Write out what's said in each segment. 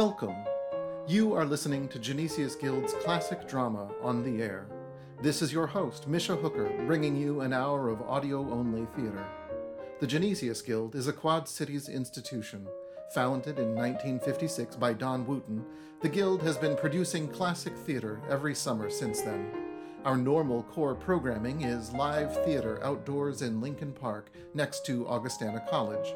Welcome! You are listening to Genesius Guild's Classic Drama on the Air. This is your host, Misha Hooker, bringing you an hour of audio-only theater. The Genesius Guild is a Quad Cities institution. Founded in 1956 by Don Wooten, the Guild has been producing classic theater every summer since then. Our normal core programming is live theater outdoors in Lincoln Park, next to Augustana College.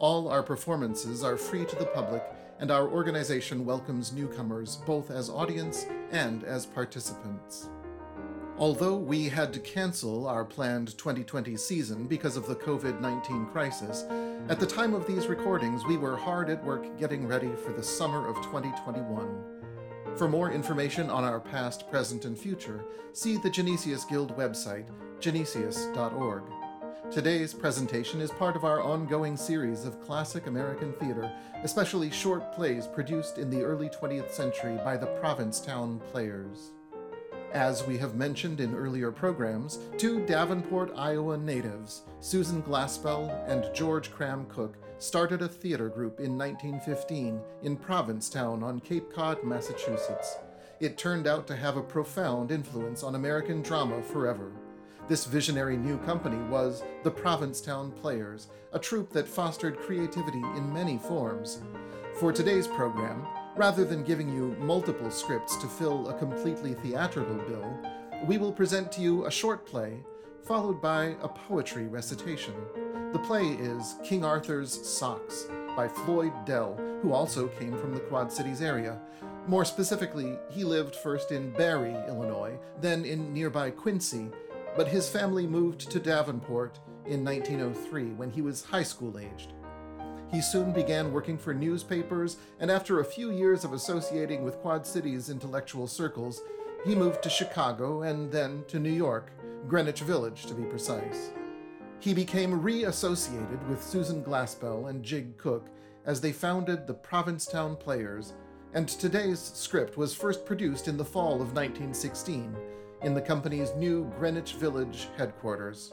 All our performances are free to the public, and our organization welcomes newcomers both as audience and as participants. Although we had to cancel our planned 2020 season because of the COVID-19 crisis, at the time of these recordings, we were hard at work getting ready for the summer of 2021. For more information on our past, present, and future, see the Genesius Guild website, genesius.org. Today's presentation is part of our ongoing series of classic American theater, especially short plays produced in the early 20th century by the Provincetown Players. As we have mentioned in earlier programs, two Davenport, Iowa natives, Susan Glaspell and George Cram Cook, started a theater group in 1915 in Provincetown on Cape Cod, Massachusetts. It turned out to have a profound influence on American drama forever. This visionary new company was the Provincetown Players, a troupe that fostered creativity in many forms. For today's program, rather than giving you multiple scripts to fill a completely theatrical bill, we will present to you a short play, followed by a poetry recitation. The play is King Arthur's Socks by Floyd Dell, who also came from the Quad Cities area. More specifically, he lived first in Barrie, Illinois, then in nearby Quincy, but his family moved to Davenport in 1903 when he was high school aged. He soon began working for newspapers, and after a few years of associating with Quad Cities intellectual circles, he moved to Chicago and then to New York, Greenwich Village to be precise. He became reassociated with Susan Glaspell and Jig Cook as they founded the Provincetown Players, and today's script was first produced in the fall of 1916 in the company's new Greenwich Village headquarters.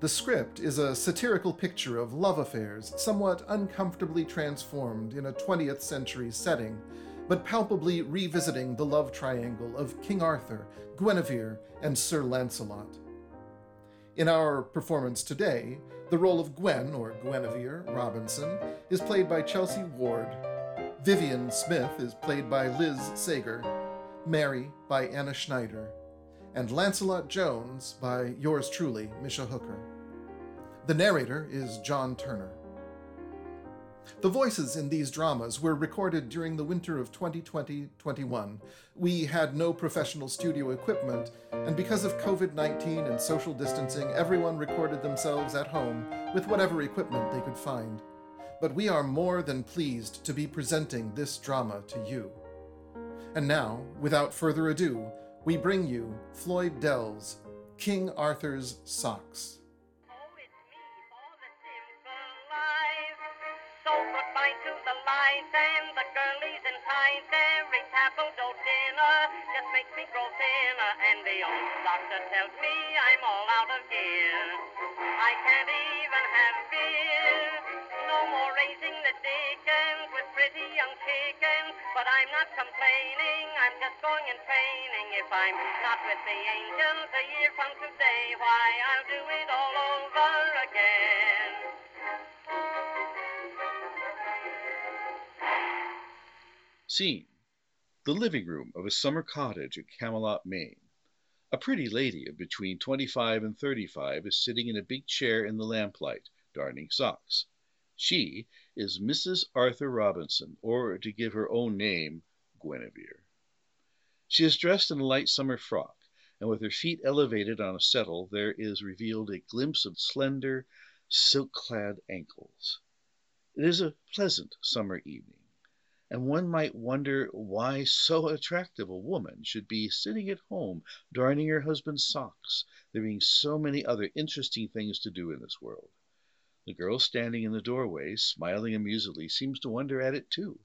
The script is a satirical picture of love affairs, somewhat uncomfortably transformed in a 20th century setting, but palpably revisiting the love triangle of King Arthur, Guinevere, and Sir Lancelot. In our performance today, the role of Gwen, or Guinevere Robinson, is played by Chelsea Ward. Vivian Smith is played by Liz Sager, Mary by Anna Schneider, and Lancelot Jones by yours truly, Misha Hooker. The narrator is John Turner. The voices in these dramas were recorded during the winter of 2020-21. We had no professional studio equipment, and because of COVID-19 and social distancing, everyone recorded themselves at home with whatever equipment they could find. But we are more than pleased to be presenting this drama to you. And now, without further ado, we bring you Floyd Dell's King Arthur's Socks. Oh, it leaves all the Sims alive. So goodbye to the light and the girlies in tight. Every capital dinner just makes me grow thinner. And the old doctor tells me I'm all out of gear. I can't even have beer. No more raising the dickens with pretty young chickens. But I'm not complaining. I'm just going and training. If I'm not with the angels a year from today, why, I'll do it all over again. Scene: the living room of a summer cottage in Camelot, Maine. A pretty lady of between 25 and 35 is sitting in a big chair in the lamplight, darning socks. She is Mrs. Arthur Robinson, or, to give her own name, Guinevere. She is dressed in a light summer frock, and with her feet elevated on a settle, there is revealed a glimpse of slender, silk-clad ankles. It is a pleasant summer evening, and one might wonder why so attractive a woman should be sitting at home darning her husband's socks, there being so many other interesting things to do in this world. The girl standing in the doorway, smiling amusedly, seems to wonder at it too.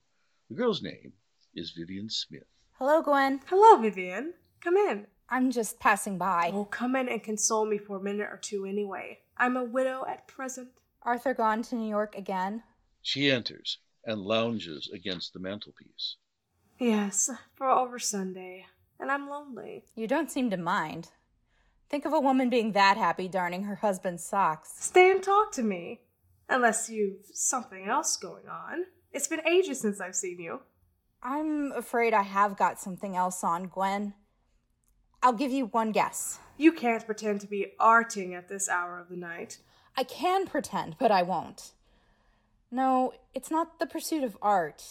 The girl's name is Vivian Smith. Hello, Gwen. Hello, Vivian. Come in. I'm just passing by. Oh, come in and console me for a minute or two anyway. I'm a widow at present. Arthur gone to New York again? She enters, and lounges against the mantelpiece. Yes, for over Sunday. And I'm lonely. You don't seem to mind. Think of a woman being that happy darning her husband's socks. Stay and talk to me. Unless you've something else going on. It's been ages since I've seen you. I'm afraid I have got something else on, Gwen. I'll give you one guess. You can't pretend to be arting at this hour of the night. I can pretend, but I won't. No, it's not the pursuit of art.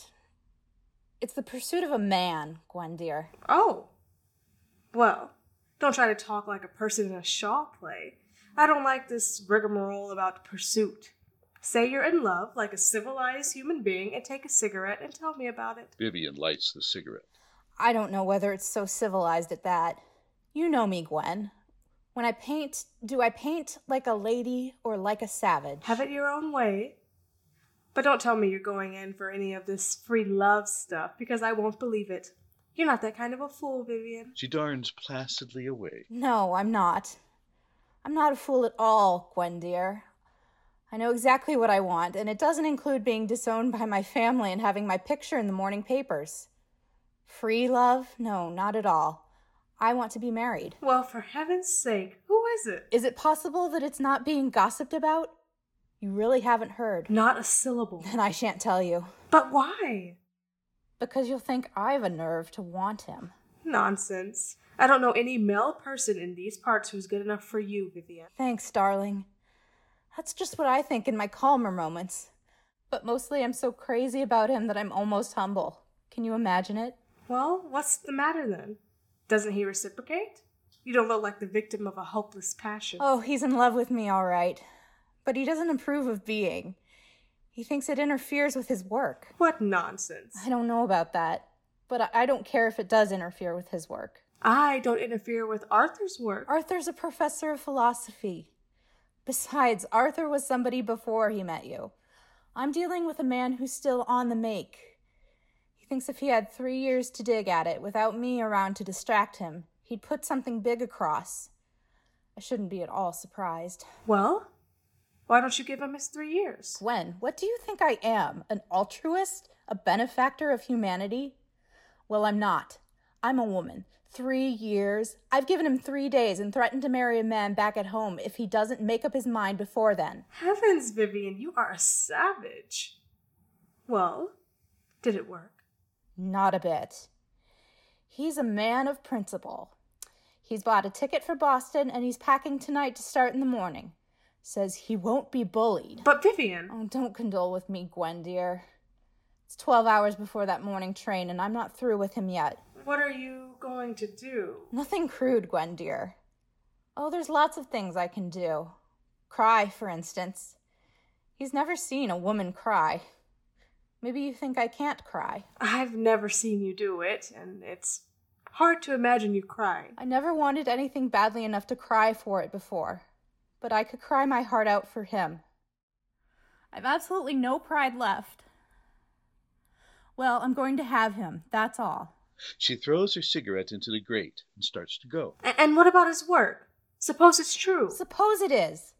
It's the pursuit of a man, Gwen dear. Oh. Well, don't try to talk like a person in a Shaw play. I don't like this rigmarole about pursuit. Say you're in love like a civilized human being and take a cigarette and tell me about it. Vivian lights the cigarette. I don't know whether it's so civilized at that. You know me, Gwen. When I paint, do I paint like a lady or like a savage? Have it your own way. But don't tell me you're going in for any of this free love stuff, because I won't believe it. You're not that kind of a fool, Vivian. She darns placidly away. No, I'm not. I'm not a fool at all, Gwen dear. I know exactly what I want, and it doesn't include being disowned by my family and having my picture in the morning papers. Free love? No, not at all. I want to be married. Well, for heaven's sake, who is it? Is it possible that it's not being gossiped about? You really haven't heard. Not a syllable. Then I shan't tell you. But why? Because you'll think I've a nerve to want him. Nonsense. I don't know any male person in these parts who's good enough for you, Vivian. Thanks, darling. That's just what I think in my calmer moments. But mostly I'm so crazy about him that I'm almost humble. Can you imagine it? Well, what's the matter then? Doesn't he reciprocate? You don't look like the victim of a hopeless passion. Oh, he's in love with me, all right. But he doesn't approve of being. He thinks it interferes with his work. What nonsense. I don't know about that, but I don't care if it does interfere with his work. I don't interfere with Arthur's work. Arthur's a professor of philosophy. Besides, Arthur was somebody before he met you. I'm dealing with a man who's still on the make. He thinks if he had 3 years to dig at it without me around to distract him, he'd put something big across. I shouldn't be at all surprised. Well? Why don't you give him his 3 years? Gwen, what do you think I am? An altruist? A benefactor of humanity? Well, I'm not. I'm a woman. 3 years? I've given him 3 days and threatened to marry a man back at home if he doesn't make up his mind before then. Heavens, Vivian, you are a savage. Well, did it work? Not a bit. He's a man of principle. He's bought a ticket for Boston and he's packing tonight to start in the morning. Says he won't be bullied. But Vivian... Oh, don't condole with me, Gwen, dear. It's 12 hours before that morning train, and I'm not through with him yet. What are you going to do? Nothing crude, Gwen, dear. Oh, there's lots of things I can do. Cry, for instance. He's never seen a woman cry. Maybe you think I can't cry. I've never seen you do it, and it's hard to imagine you crying. I never wanted anything badly enough to cry for it before. But I could cry my heart out for him. I've absolutely no pride left. Well, I'm going to have him, that's all. She throws her cigarette into the grate and starts to go. And what about his work? Suppose it's true. Suppose it is.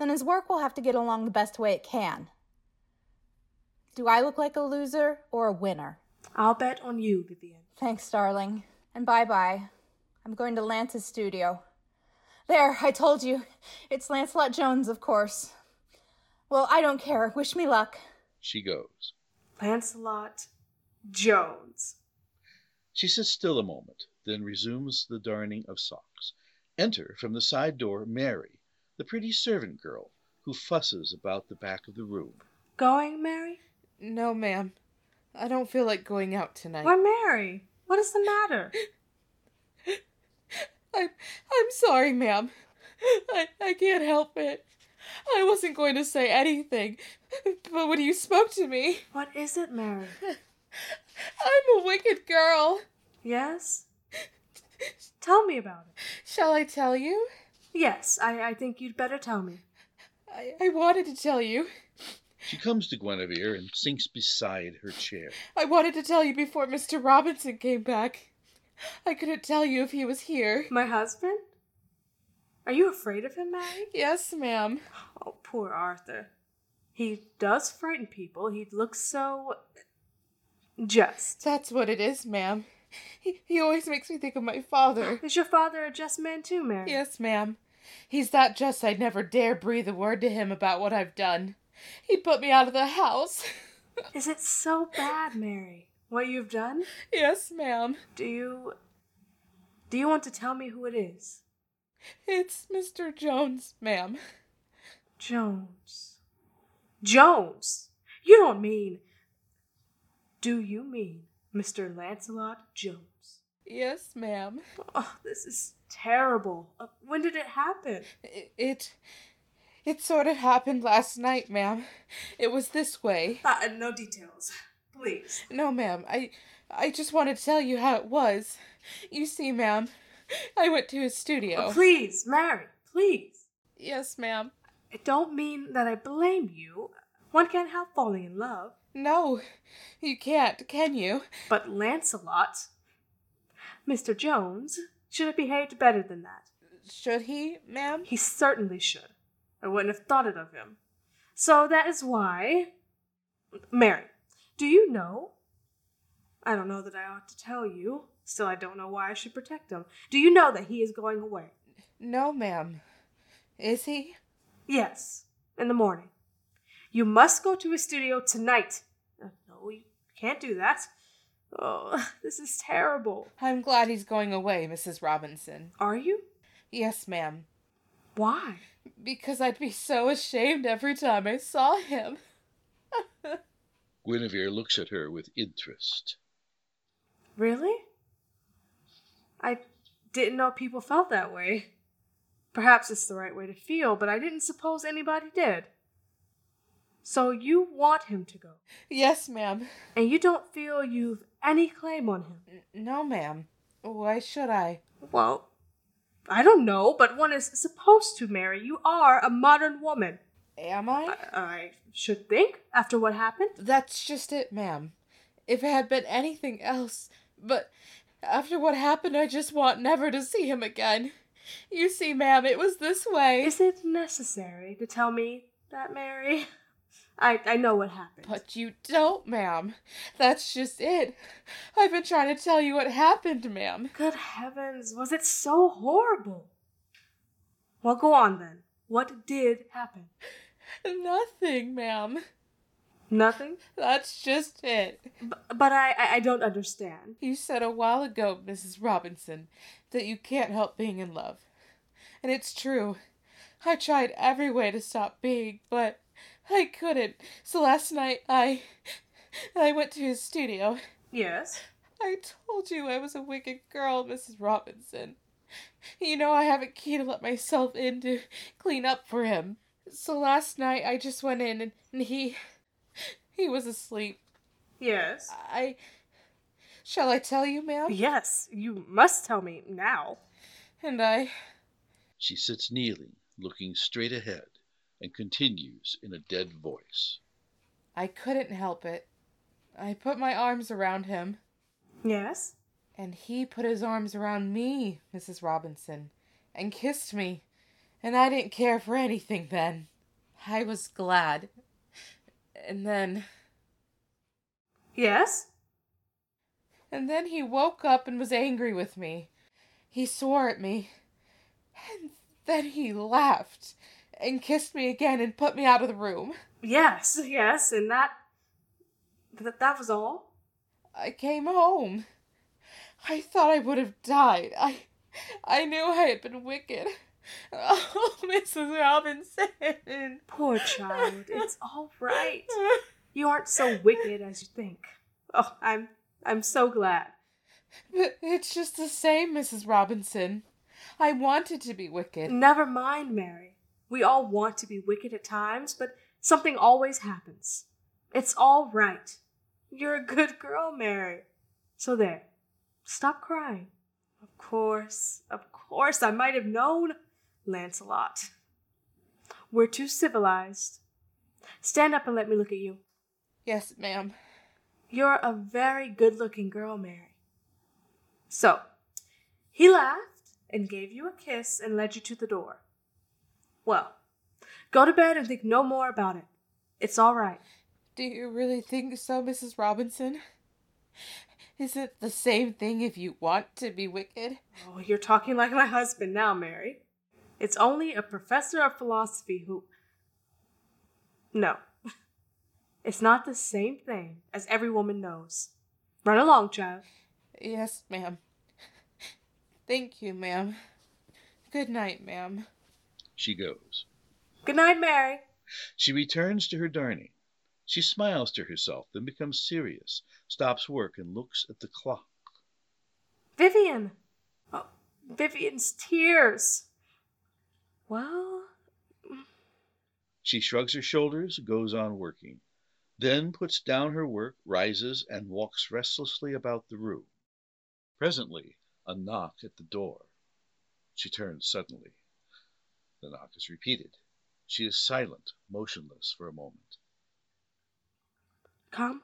Then his work will have to get along the best way it can. Do I look like a loser or a winner? I'll bet on you, Vivian. Thanks, darling. And bye-bye. I'm going to Lance's studio. There, I told you. It's Lancelot Jones, of course. Well, I don't care. Wish me luck. She goes. Lancelot Jones. She sits still a moment, then resumes the darning of socks. Enter from the side door Mary, the pretty servant girl, who fusses about the back of the room. Going, Mary? No, ma'am. I don't feel like going out tonight. Why, Mary? What is the matter? I'm sorry, ma'am. I can't help it. I wasn't going to say anything, but when you spoke to me... What is it, Mary? I'm a wicked girl. Yes? Tell me about it. Shall I tell you? Yes, I think you'd better tell me. I wanted to tell you. She comes to Guinevere and sinks beside her chair. I wanted to tell you before Mr. Robinson came back. I couldn't tell you if he was here. My husband? Are you afraid of him, Mary? Yes, ma'am. Oh, poor Arthur. He does frighten people. He looks so just. That's what it is, ma'am. He always makes me think of my father. Is your father a just man too, ma'am? Yes, ma'am. He's that just I'd never dare breathe a word to him about what I've done. He put me out of the house. Is it so bad, Mary? What you've done? Yes, ma'am. Do you want to tell me who it is? It's Mr. Jones, ma'am. Jones. Jones? You don't mean... Do you mean Mr. Lancelot Jones? Yes, ma'am. Oh, this is terrible. When did it happen? It sort of happened last night, ma'am. It was this way. No details, please. No, ma'am. I just wanted to tell you how it was. You see, ma'am, I went to his studio. Oh, please, Mary, please. Yes, ma'am. I don't mean that I blame you. One can't help falling in love. No, you can't, can you? But Lancelot, Mr. Jones, should have behaved better than that. Should he, ma'am? He certainly should. I wouldn't have thought it of him. So that is why... Mary, do you know? I don't know that I ought to tell you. Still, I don't know why I should protect him. Do you know that he is going away? No, ma'am. Is he? Yes, in the morning. You must go to his studio tonight. No, you can't do that. Oh, this is terrible. I'm glad he's going away, Mrs. Robinson. Are you? Yes, ma'am. Why? Because I'd be so ashamed every time I saw him. Guinevere looks at her with interest. Really? I didn't know people felt that way. Perhaps it's the right way to feel, but I didn't suppose anybody did. So you want him to go? Yes, ma'am. And you don't feel you've any claim on him? No, ma'am. Why should I? Well... I don't know, but one is supposed to marry. You are a modern woman. Am I? I should think, after what happened. That's just it, ma'am. If it had been anything else, but after what happened, I just want never to see him again. You see, ma'am, it was this way. Is it necessary to tell me that, Mary? I know what happened. But you don't, ma'am. That's just it. I've been trying to tell you what happened, ma'am. Good heavens, was it so horrible? Well, go on then. What did happen? Nothing, ma'am. Nothing? That's just it. But I don't understand. You said a while ago, Mrs. Robinson, that you can't help being in love. And it's true. I tried every way to stop being, but... I couldn't. So last night, I went to his studio. Yes? I told you I was a wicked girl, Mrs. Robinson. You know I have a key to let myself in to clean up for him. So last night, I just went in and he was asleep. Yes? Shall I tell you, ma'am? Yes, you must tell me now. And She sits kneeling, looking straight ahead, and continues in a dead voice. I couldn't help it. I put my arms around him. Yes? And he put his arms around me, Mrs. Robinson, and kissed me. And I didn't care for anything then. I was glad. And then... Yes? And then he woke up and was angry with me. He swore at me. And then he laughed. And kissed me again and put me out of the room. Yes, yes, and that was all? I came home. I thought I would have died. I knew I had been wicked. Oh, Mrs. Robinson. Poor child, it's all right. You aren't so wicked as you think. Oh, I'm so glad. But it's just the same, Mrs. Robinson. I wanted to be wicked. Never mind, Mary. We all want to be wicked at times, but something always happens. It's all right. You're a good girl, Mary. So there. Stop crying. Of course, I might have known, Lancelot. We're too civilized. Stand up and let me look at you. Yes, ma'am. You're a very good-looking girl, Mary. So, he laughed and gave you a kiss and led you to the door. Well, go to bed and think no more about it. It's all right. Do you really think so, Mrs. Robinson? Is it the same thing if you want to be wicked? Oh, you're talking like my husband now, Mary. It's only a professor of philosophy who... No. It's not the same thing, as every woman knows. Run along, child. Yes, ma'am. Thank you, ma'am. Good night, ma'am. She goes. Good night, Mary. She returns to her darning. She smiles to herself, then becomes serious, stops work, and looks at the clock. Vivian! Oh, Vivian's tears! Well... She shrugs her shoulders, goes on working, then puts down her work, rises, and walks restlessly about the room. Presently, a knock at the door. She turns suddenly. The knock is repeated. She is silent, motionless for a moment. Come.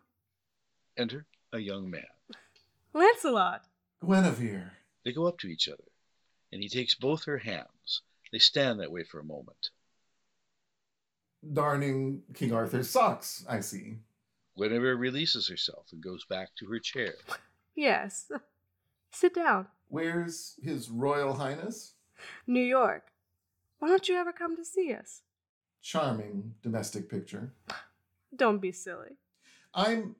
Enter a young man. Lancelot. Guinevere. They go up to each other, and he takes both her hands. They stand that way for a moment. Darning King Arthur's socks, I see. Guinevere releases herself and goes back to her chair. Yes. Sit down. Where's His Royal Highness? New York. Why don't you ever come to see us? Charming domestic picture. Don't be silly. I'm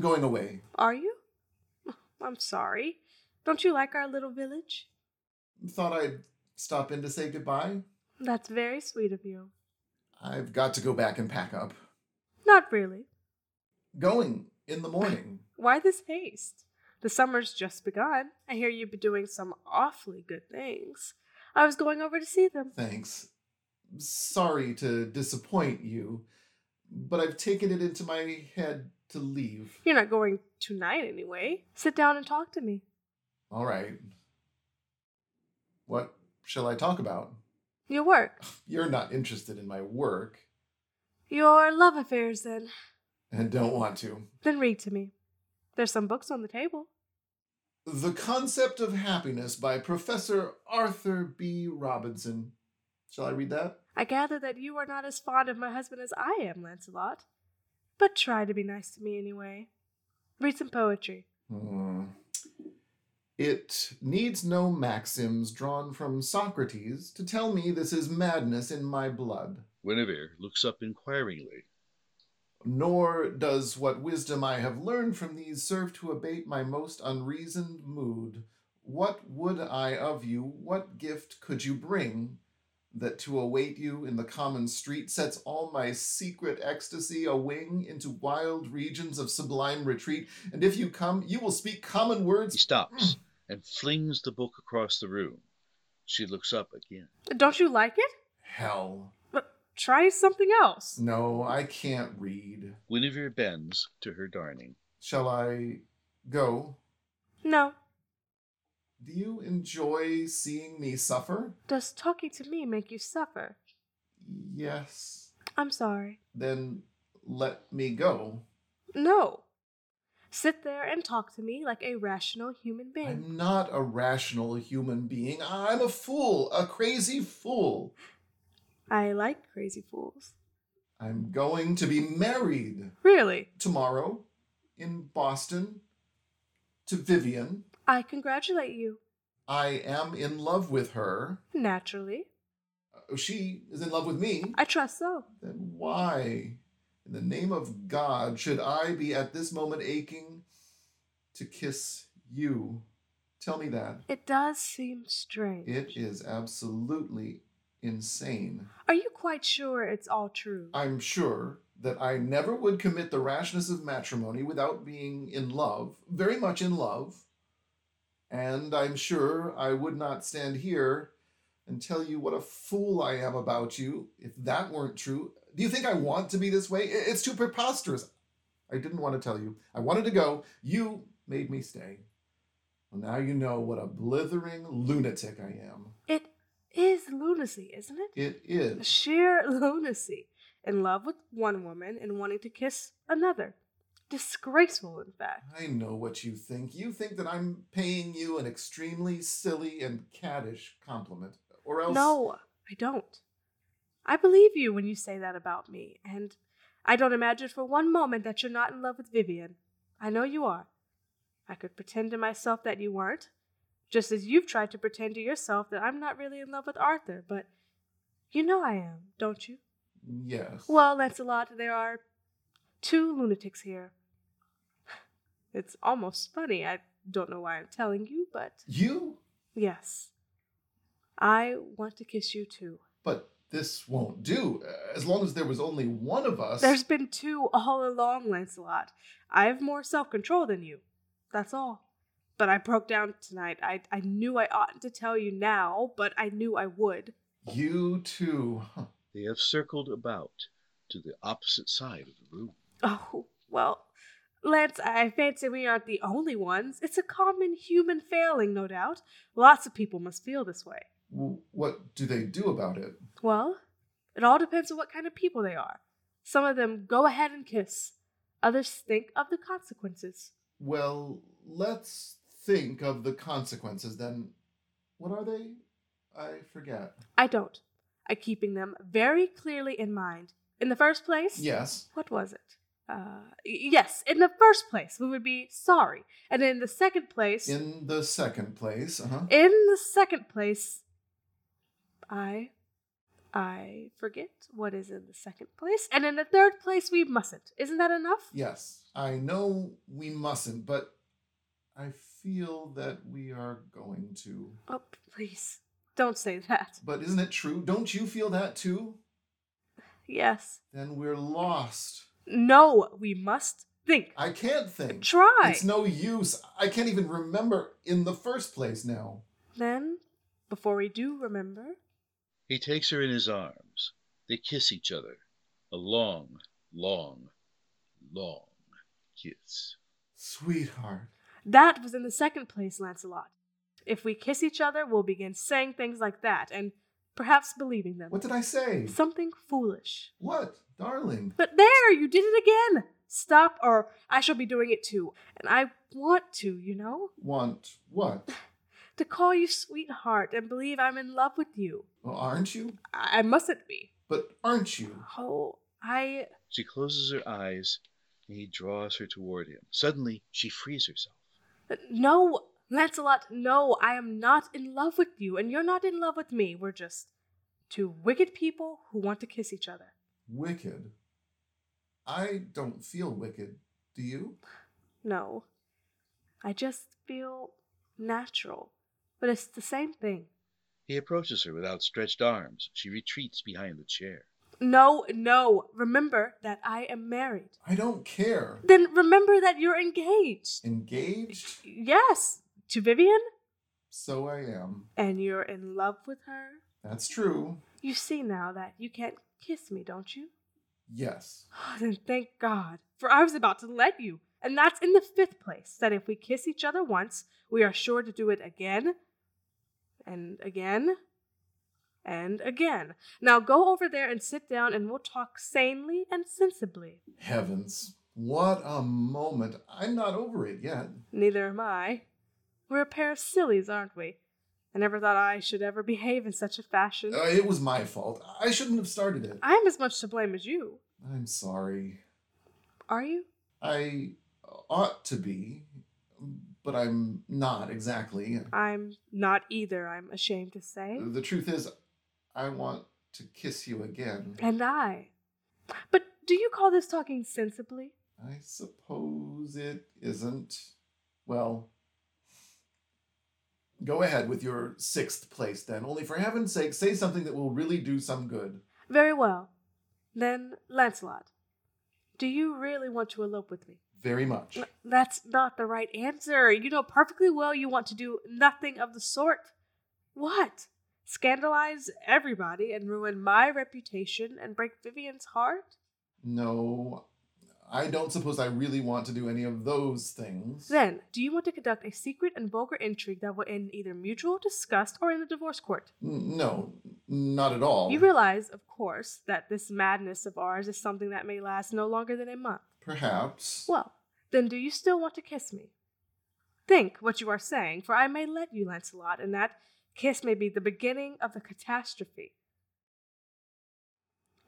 going away. Are you? I'm sorry. Don't you like our little village? Thought I'd stop in to say goodbye. That's very sweet of you. I've got to go back and pack up. Not really. Going in the morning. Why this haste? The summer's just begun. I hear you've been doing some awfully good things. I was going over to see them. Thanks. Sorry to disappoint you, but I've taken it into my head to leave. You're not going tonight anyway. Sit down and talk to me. All right. What shall I talk about? Your work. You're not interested in my work. Your love affairs, then. And don't want to. Then read to me. There's some books on the table. The Concept of Happiness by Professor Arthur B. Robinson. Shall I read that? I gather that you are not as fond of my husband as I am, Lancelot. But try to be nice to me anyway. Read some poetry. It needs no maxims drawn from Socrates to tell me this is madness in my blood. Guinevere looks up inquiringly. Nor does what wisdom I have learned from these serve to abate my most unreasoned mood. What would I of you, what gift could you bring, that to await you in the common street sets all my secret ecstasy a wing into wild regions of sublime retreat, and if you come, you will speak common words. He stops and flings the book across the room. She looks up again. Don't you like it? Hell. But try something else. No, I can't read. Guinevere bends to her darning. Shall I go? No. Do you enjoy seeing me suffer? Does talking to me make you suffer? Yes. I'm sorry. Then let me go. No. Sit there and talk to me like a rational human being. I'm not a rational human being. I'm a fool, a crazy fool. I like crazy fools. I'm going to be married. Really? Tomorrow, in Boston, to Vivian. I congratulate you. I am in love with her. Naturally. She is in love with me. I trust so. Then why, in the name of God, should I be at this moment aching to kiss you? Tell me that. It does seem strange. It is absolutely insane. Are you quite sure it's all true? I'm sure that I never would commit the rashness of matrimony without being in love, very much in love. And I'm sure I would not stand here and tell you what a fool I am about you if that weren't true. Do you think I want to be this way? It's too preposterous. I didn't want to tell you. I wanted to go. You made me stay. Well, now you know what a blithering lunatic I am. It is lunacy, isn't it? It is. Sheer lunacy. In love with one woman and wanting to kiss another. Disgraceful, in fact. I know what you think. You think that I'm paying you an extremely silly and caddish compliment, or else... No, I don't. I believe you when you say that about me, and I don't imagine for one moment that you're not in love with Vivian. I know you are. I could pretend to myself that you weren't, just as you've tried to pretend to yourself that I'm not really in love with Arthur, but you know I am, don't you? Yes. Well, Lancelot, there are two lunatics here. It's almost funny. I don't know why I'm telling you, but... You? Yes. I want to kiss you, too. But this won't do. As long as there was only one of us... There's been two all along, Lancelot. I have more self-control than you. That's all. But I broke down tonight. I knew I oughtn't to tell you now, but I knew I would. You, too. Huh. They have circled about to the opposite side of the room. Oh, well... Lance, I fancy we aren't the only ones. It's a common human failing, no doubt. Lots of people must feel this way. What do they do about it? Well, it all depends on what kind of people they are. Some of them go ahead and kiss. Others think of the consequences. Well, let's think of the consequences, then. What are they? I forget. I don't. I'm keeping them very clearly in mind. In the first place? Yes. What was it? Yes, in the first place, we would be sorry. And in the second place... In the second place, uh-huh. In the second place, I forget what is in the second place. And in the third place, we mustn't. Isn't that enough? Yes, I know we mustn't, but I feel that we are going to... Oh, please, don't say that. But isn't it true? Don't you feel that too? Yes. Then we're lost... No, we must think. I can't think. Try. It's no use. I can't even remember in the first place now. Then, before we do remember... He takes her in his arms. They kiss each other. A long, long, long kiss. Sweetheart. That was in the second place, Lancelot. If we kiss each other, we'll begin saying things like that, and... Perhaps believing them. What did I say? Something foolish. What? Darling. But there, you did it again. Stop, or I shall be doing it too. And I want to, you know? Want what? To call you sweetheart and believe I'm in love with you. Well, aren't you? I mustn't be. But aren't you? Oh, I... She closes her eyes, and he draws her toward him. Suddenly, she frees herself. No... Lancelot, no, I am not in love with you, and you're not in love with me. We're just two wicked people who want to kiss each other. Wicked? I don't feel wicked. Do you? No. I just feel natural. But it's the same thing. He approaches her with outstretched arms. She retreats behind the chair. No, no. Remember that I am married. I don't care. Then remember that you're engaged. Engaged? Yes. To Vivian? So I am. And you're in love with her? That's true. You see now that you can't kiss me, don't you? Yes. Oh, then thank God, for I was about to let you. And that's in the fifth place, that if we kiss each other once, we are sure to do it again and again and again. Now go over there and sit down and we'll talk sanely and sensibly. Heavens, what a moment. I'm not over it yet. Neither am I. We're a pair of sillies, aren't we? I never thought I should ever behave in such a fashion. It was my fault. I shouldn't have started it. I'm as much to blame as you. I'm sorry. Are you? I ought to be, but I'm not exactly. I'm not either, I'm ashamed to say. The truth is, I want to kiss you again. And I. But do you call this talking sensibly? I suppose it isn't. Well... Go ahead with your sixth place, then. Only for heaven's sake, say something that will really do some good. Very well. Then, Lancelot, do you really want to elope with me? Very much. That's not the right answer. You know perfectly well you want to do nothing of the sort. What? Scandalize everybody and ruin my reputation and break Vivian's heart? No, I don't suppose I really want to do any of those things. Then, do you want to conduct a secret and vulgar intrigue that will end either mutual disgust or in the divorce court? No, not at all. You realize, of course, that this madness of ours is something that may last no longer than a month. Perhaps. Well, then do you still want to kiss me? Think what you are saying, for I may let you, Lancelot, and that kiss may be the beginning of the catastrophe.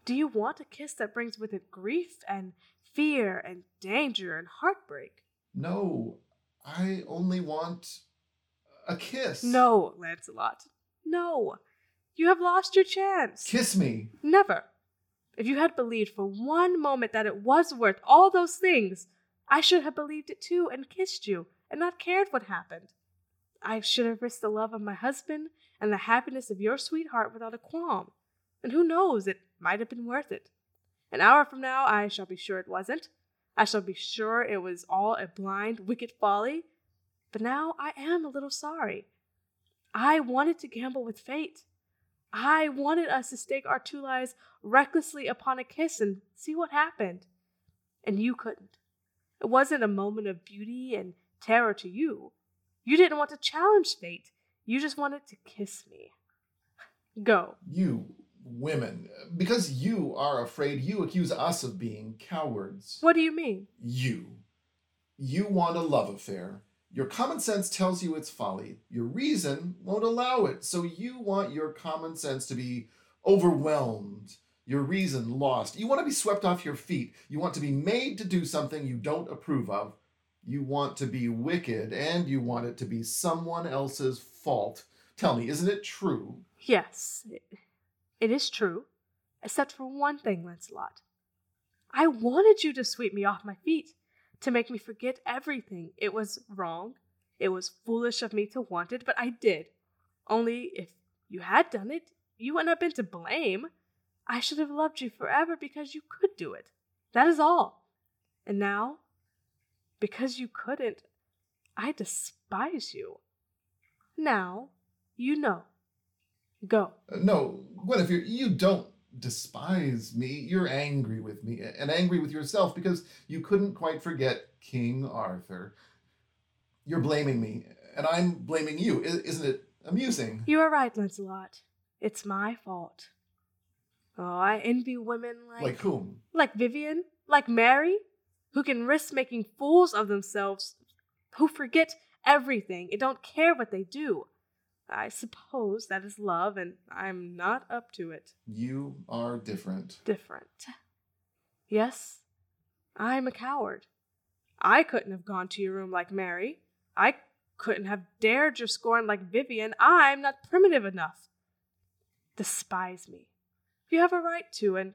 Do you want a kiss that brings with it grief and fear and danger and heartbreak? No, I only want a kiss. No, Lancelot. No. You have lost your chance. Kiss me. Never. If you had believed for one moment that it was worth all those things, I should have believed it too and kissed you and not cared what happened. I should have risked the love of my husband and the happiness of your sweetheart without a qualm. And who knows, it might have been worth it. An hour from now, I shall be sure it wasn't. I shall be sure it was all a blind, wicked folly. But now I am a little sorry. I wanted to gamble with fate. I wanted us to stake our two lives recklessly upon a kiss and see what happened. And you couldn't. It wasn't a moment of beauty and terror to you. You didn't want to challenge fate. You just wanted to kiss me. Go. You women. Because you are afraid, you accuse us of being cowards. What do you mean? You want a love affair. Your common sense tells you it's folly. Your reason won't allow it. So you want your common sense to be overwhelmed. Your reason lost. You want to be swept off your feet. You want to be made to do something you don't approve of. You want to be wicked, and you want it to be someone else's fault. Tell me, isn't it true? Yes, it is true, except for one thing, Lancelot. I wanted you to sweep me off my feet, to make me forget everything. It was wrong. It was foolish of me to want it, but I did. Only if you had done it, you wouldn't have been to blame. I should have loved you forever because you could do it. That is all. And now, because you couldn't, I despise you. Now, you know. Go. No, Guinevere, you don't despise me. You're angry with me, and angry with yourself because you couldn't quite forget King Arthur. You're blaming me, and I'm blaming you. Isn't it amusing? You are right, Lancelot. It's my fault. Oh, I envy women like... Like whom? Like Vivian, like Mary, who can risk making fools of themselves, who forget everything and don't care what they do. I suppose that is love, and I'm not up to it. You are different. Different. Yes, I'm a coward. I couldn't have gone to your room like Mary. I couldn't have dared your scorn like Vivian. I'm not primitive enough. Despise me. You have a right to, and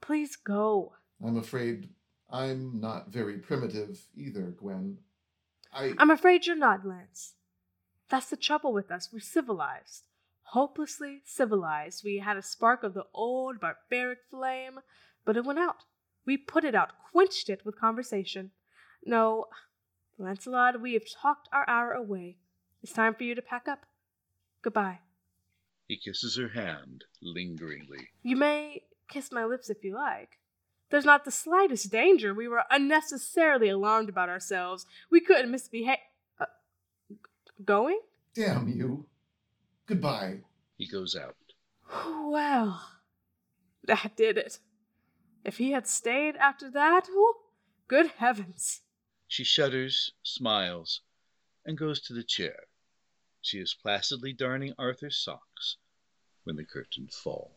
please go. I'm afraid... I'm not very primitive either, Gwen. I'm afraid you're not, Lance. That's the trouble with us. We're civilized. Hopelessly civilized. We had a spark of the old barbaric flame, but it went out. We put it out, quenched it with conversation. No, Lancelot, we have talked our hour away. It's time for you to pack up. Goodbye. He kisses her hand, lingeringly. You may kiss my lips if you like. There's not the slightest danger. We were unnecessarily alarmed about ourselves. We couldn't misbehave. Going? Damn you. Goodbye. He goes out. Well, that did it. If he had stayed after that, oh, good heavens. She shudders, smiles, and goes to the chair. She is placidly darning Arthur's socks when the curtain falls.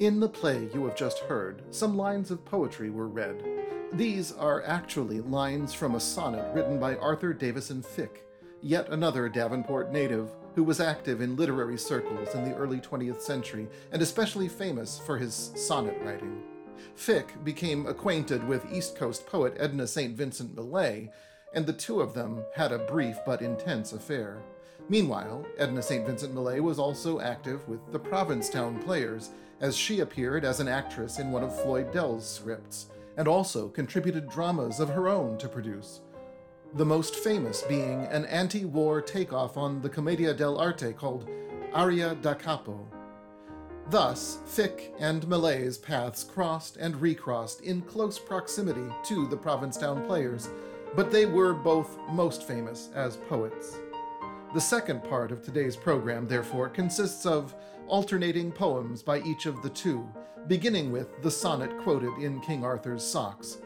In the play you have just heard, some lines of poetry were read. These are actually lines from a sonnet written by Arthur Davison Ficke, yet another Davenport native who was active in literary circles in the early 20th century and especially famous for his sonnet writing. Ficke became acquainted with East Coast poet Edna St. Vincent Millay, and the two of them had a brief but intense affair. Meanwhile, Edna St. Vincent Millay was also active with the Provincetown Players, as she appeared as an actress in one of Floyd Dell's scripts, and also contributed dramas of her own to produce, the most famous being an anti-war takeoff on the Commedia dell'arte called Aria da Capo. Thus, Ficke and Millay's paths crossed and recrossed in close proximity to the Provincetown Players, but they were both most famous as poets. The second part of today's program, therefore, consists of alternating poems by each of the two, beginning with the sonnet quoted in King Arthur's Socks.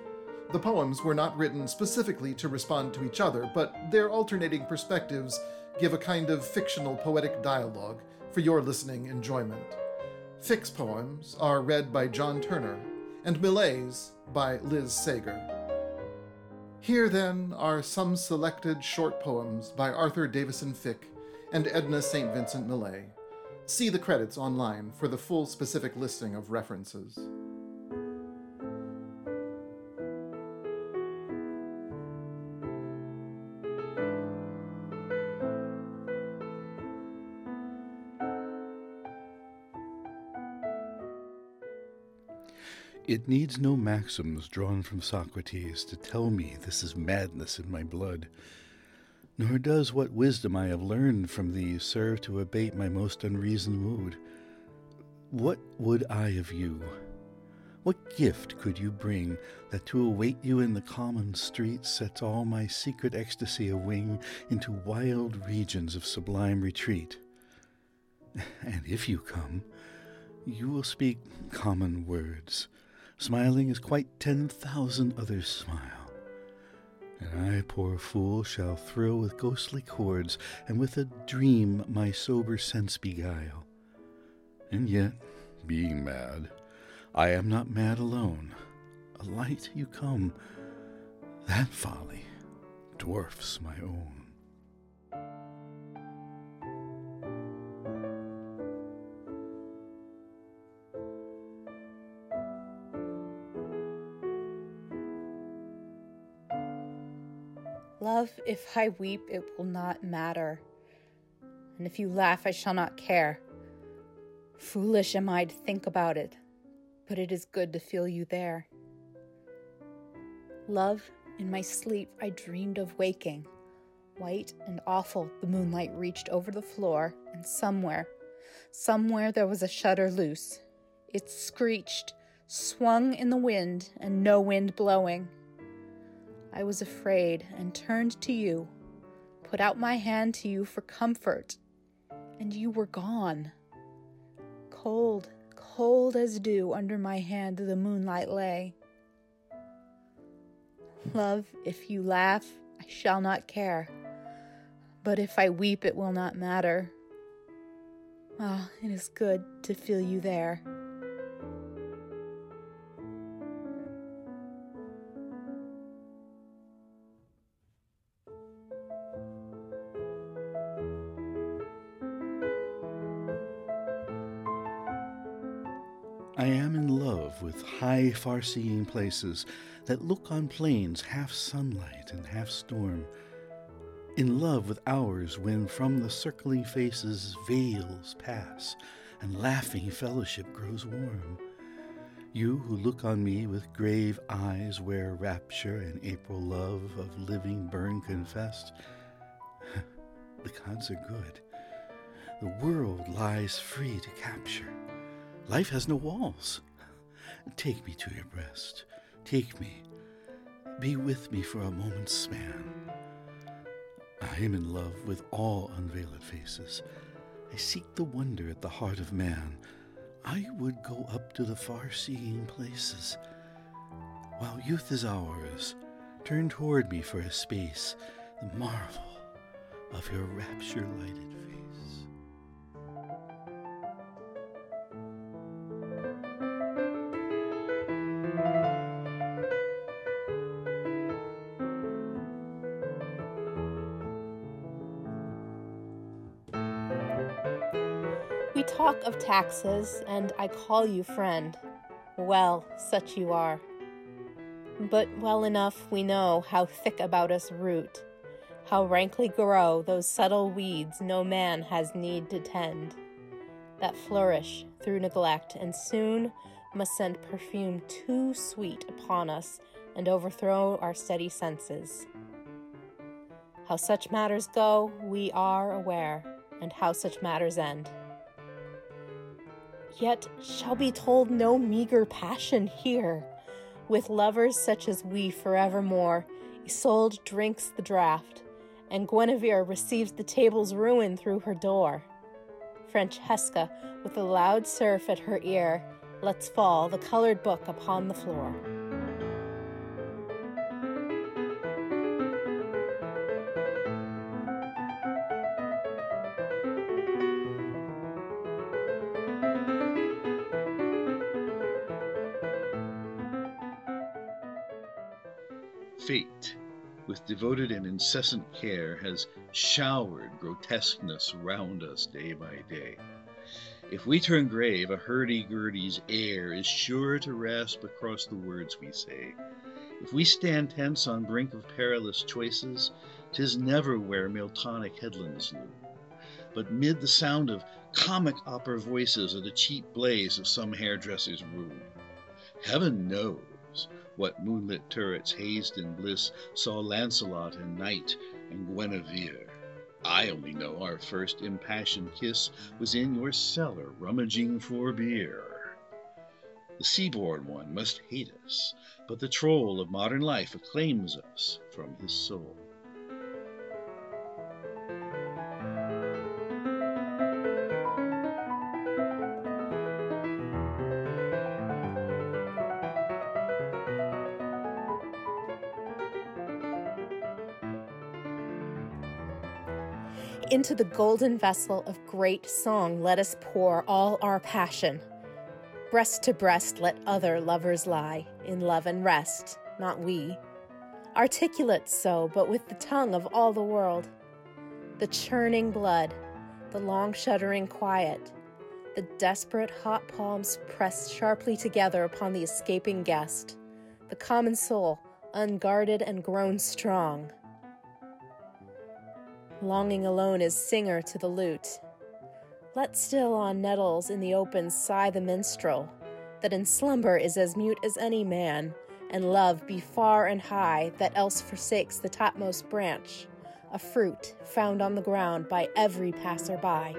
The poems were not written specifically to respond to each other, but their alternating perspectives give a kind of fictional poetic dialogue for your listening enjoyment. Ficke's poems are read by John Turner, and Millay's by Liz Sager. Here, then, are some selected short poems by Arthur Davison Ficke and Edna St. Vincent Millay. See the credits online for the full specific listing of references. It needs no maxims drawn from Socrates to tell me this is madness in my blood, nor does what wisdom I have learned from these serve to abate my most unreasoned mood. What would I of you? What gift could you bring that to await you in the common street sets all my secret ecstasy awing into wild regions of sublime retreat? And if you come, you will speak common words, smiling as quite 10,000 others smile. And I, poor fool, shall thrill with ghostly chords, and with a dream my sober sense beguile. And yet, being mad, I am not mad alone. Alight you come, that folly dwarfs my own. Love, if I weep, it will not matter, and if you laugh, I shall not care. Foolish am I to think about it, but it is good to feel you there. Love, in my sleep, I dreamed of waking. White and awful, the moonlight reached over the floor, and somewhere there was a shutter loose. It screeched, swung in the wind, and no wind blowing. I was afraid and turned to you, put out my hand to you for comfort, and you were gone. Cold, cold as dew under my hand the moonlight lay. Love, if you laugh, I shall not care, but if I weep, it will not matter. Ah, it is good to feel you there. I am in love with high, far-seeing places that look on plains half sunlight and half storm, in love with hours when from the circling faces veils pass and laughing fellowship grows warm. You who look on me with grave eyes where rapture and April love of living burn confessed, the gods are good. The world lies free to capture. Life has no walls. Take me to your breast. Take me. Be with me for a moment's span. I am in love with all unveiled faces. I seek the wonder at the heart of man. I would go up to the far-seeing places. While youth is ours, turn toward me for a space, the marvel of your rapture-lighted face. We talk of taxes, and I call you friend. Well, such you are. But well enough we know how thick about us root, how rankly grow those subtle weeds no man has need to tend, that flourish through neglect, and soon must send perfume too sweet upon us and overthrow our steady senses. How such matters go, we are aware, and how such matters end. Yet shall be told no meagre passion here. With lovers such as we forevermore, Isolde drinks the draught, and Guinevere receives the table's ruin through her door. Francesca, with a loud surf at her ear, lets fall the colored book upon the floor. Fate, with devoted and incessant care, has showered grotesqueness round us day by day. If we turn grave, a hurdy-gurdy's air is sure to rasp across the words we say. If we stand tense on brink of perilous choices, 'tis never where Miltonic headlands loom, but mid the sound of comic opera voices or the cheap blaze of some hairdresser's room. Heaven knows what moonlit turrets, hazed in bliss, saw Lancelot and Knight and Guinevere. I only know our first impassioned kiss was in your cellar rummaging for beer. The seaborn one must hate us, but the troll of modern life acclaims us from his soul. Into the golden vessel of great song let us pour all our passion. Breast to breast let other lovers lie, in love and rest, not we. Articulate so, but with the tongue of all the world. The churning blood, the long shuddering quiet, the desperate hot palms pressed sharply together upon the escaping guest, the common soul unguarded and grown strong. Longing alone is singer to the lute. Let still on nettles in the open sigh the minstrel, that in slumber is as mute as any man, and love be far and high, that else forsakes the topmost branch, a fruit found on the ground by every passer-by.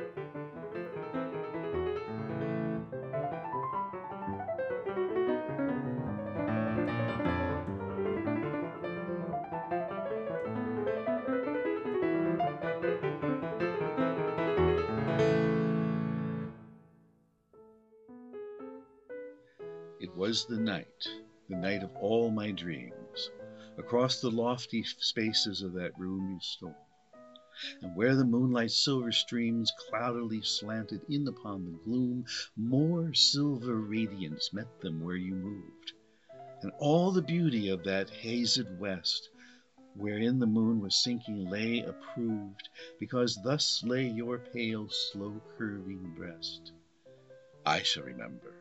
Was the night of all my dreams. Across the lofty spaces of that room you stole, and where the moonlight's silver streams cloudily slanted in upon the gloom, more silver radiance met them where you moved, and all the beauty of that hazed west, wherein the moon was sinking, lay approved, because thus lay your pale, slow curving breast. I shall remember.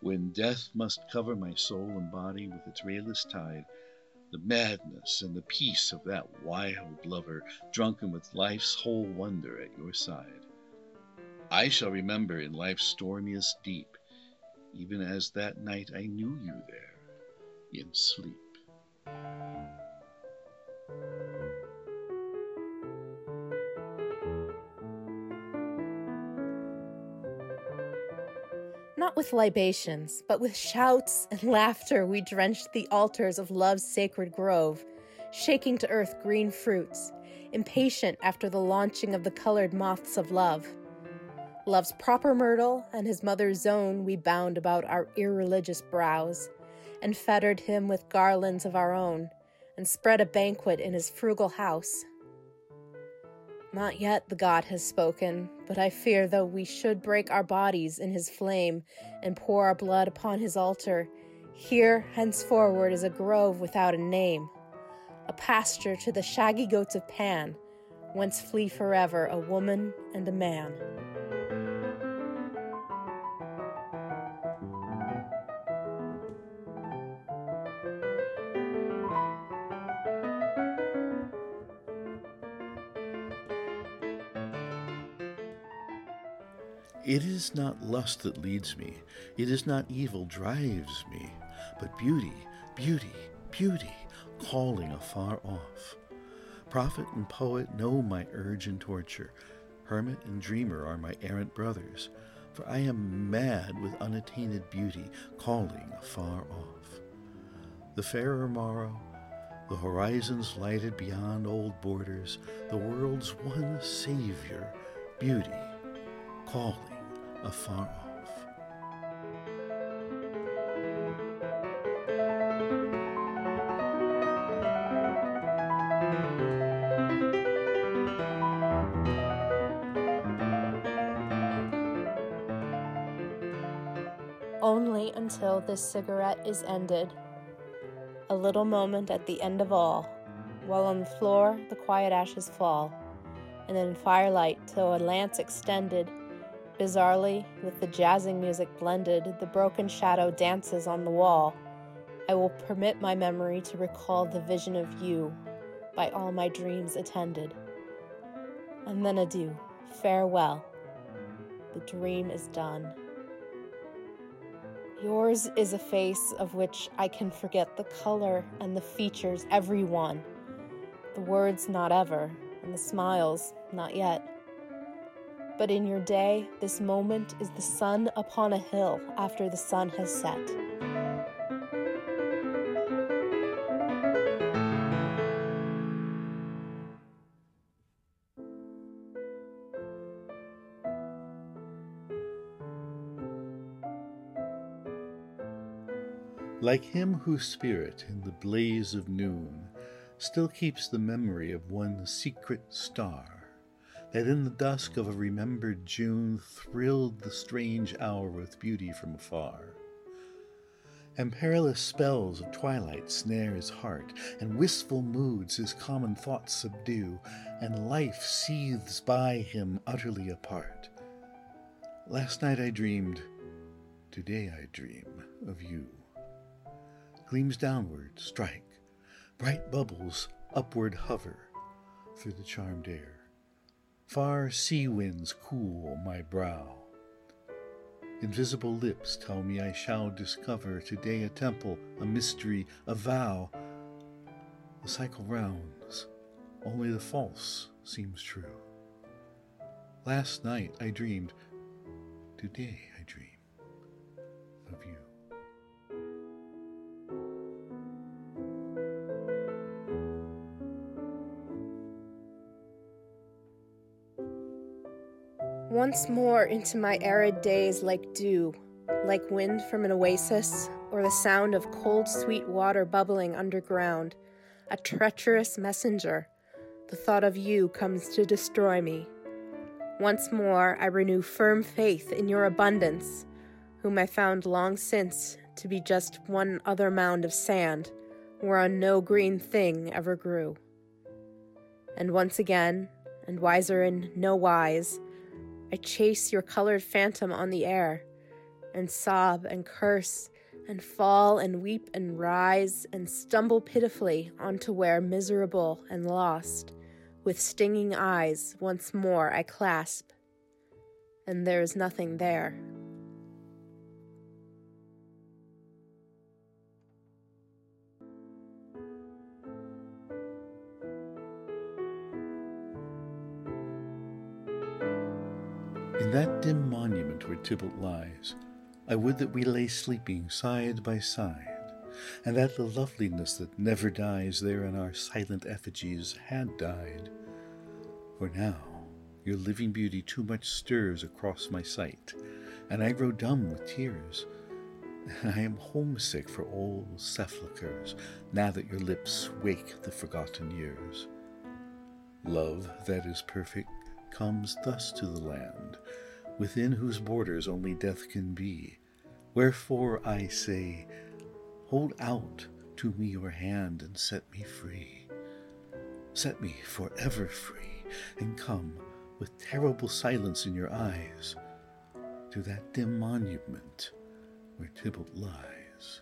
When death must cover my soul and body with its rayless tide, the madness and the peace of that wild lover, drunken with life's whole wonder at your side. I shall remember in life's stormiest deep, even as that night I knew you there, in sleep. Not with libations, but with shouts and laughter we drenched the altars of love's sacred grove, shaking to earth green fruits, impatient after the launching of the colored moths of love. Love's proper myrtle and his mother's own we bound about our irreligious brows, and fettered him with garlands of our own, and spread a banquet in his frugal house. Not yet the god has spoken, but I fear though we should break our bodies in his flame and pour our blood upon his altar, here henceforward is a grove without a name, a pasture to the shaggy goats of Pan, whence flee forever a woman and a man. It is not lust that leads me, it is not evil drives me, but beauty, beauty, beauty, calling afar off. Prophet and poet know my urge and torture. Hermit and dreamer are my errant brothers, for I am mad with unattainted beauty, calling afar off. The fairer morrow, the horizons lighted beyond old borders, the world's one savior, beauty, calling afar off. Only until this cigarette is ended, a little moment at the end of all, while on the floor the quiet ashes fall, and then firelight till a lance extended, bizarrely, with the jazzing music blended, the broken shadow dances on the wall. I will permit my memory to recall the vision of you, by all my dreams attended. And then adieu, farewell, the dream is done. Yours is a face of which I can forget the color and the features, every one. The words not ever, and the smiles not yet. But in your day, this moment is the sun upon a hill after the sun has set. Like him whose spirit, in the blaze of noon, still keeps the memory of one secret star, that in the dusk of a remembered June thrilled the strange hour with beauty from afar. And perilous spells of twilight snare his heart, and wistful moods his common thoughts subdue, and life seethes by him utterly apart. Last night I dreamed, today I dream of you. Gleams downward strike, bright bubbles upward hover through the charmed air. Far sea winds cool my brow. Invisible lips tell me I shall discover today a temple, a mystery, a vow. The cycle rounds, only the false seems true. Last night I dreamed, today I dream of you. Once more into my arid days like dew, like wind from an oasis, or the sound of cold sweet water bubbling underground, a treacherous messenger, the thought of you comes to destroy me. Once more I renew firm faith in your abundance, whom I found long since to be just one other mound of sand, whereon no green thing ever grew. And once again, and wiser in no wise, I chase your colored phantom on the air, and sob and curse, and fall and weep and rise, and stumble pitifully onto where, miserable and lost, with stinging eyes once more I clasp, and there is nothing there. In that dim monument where Tybalt lies, I would that we lay sleeping side by side, and that the loveliness that never dies there in our silent effigies had died. For now, your living beauty too much stirs across my sight, and I grow dumb with tears, and I am homesick for old sepulchres, now that your lips wake the forgotten years. Love that is perfect comes thus to the land, within whose borders only death can be. Wherefore I say, hold out to me your hand and set me free. Set me forever free, and come with terrible silence in your eyes to that dim monument where Tybalt lies.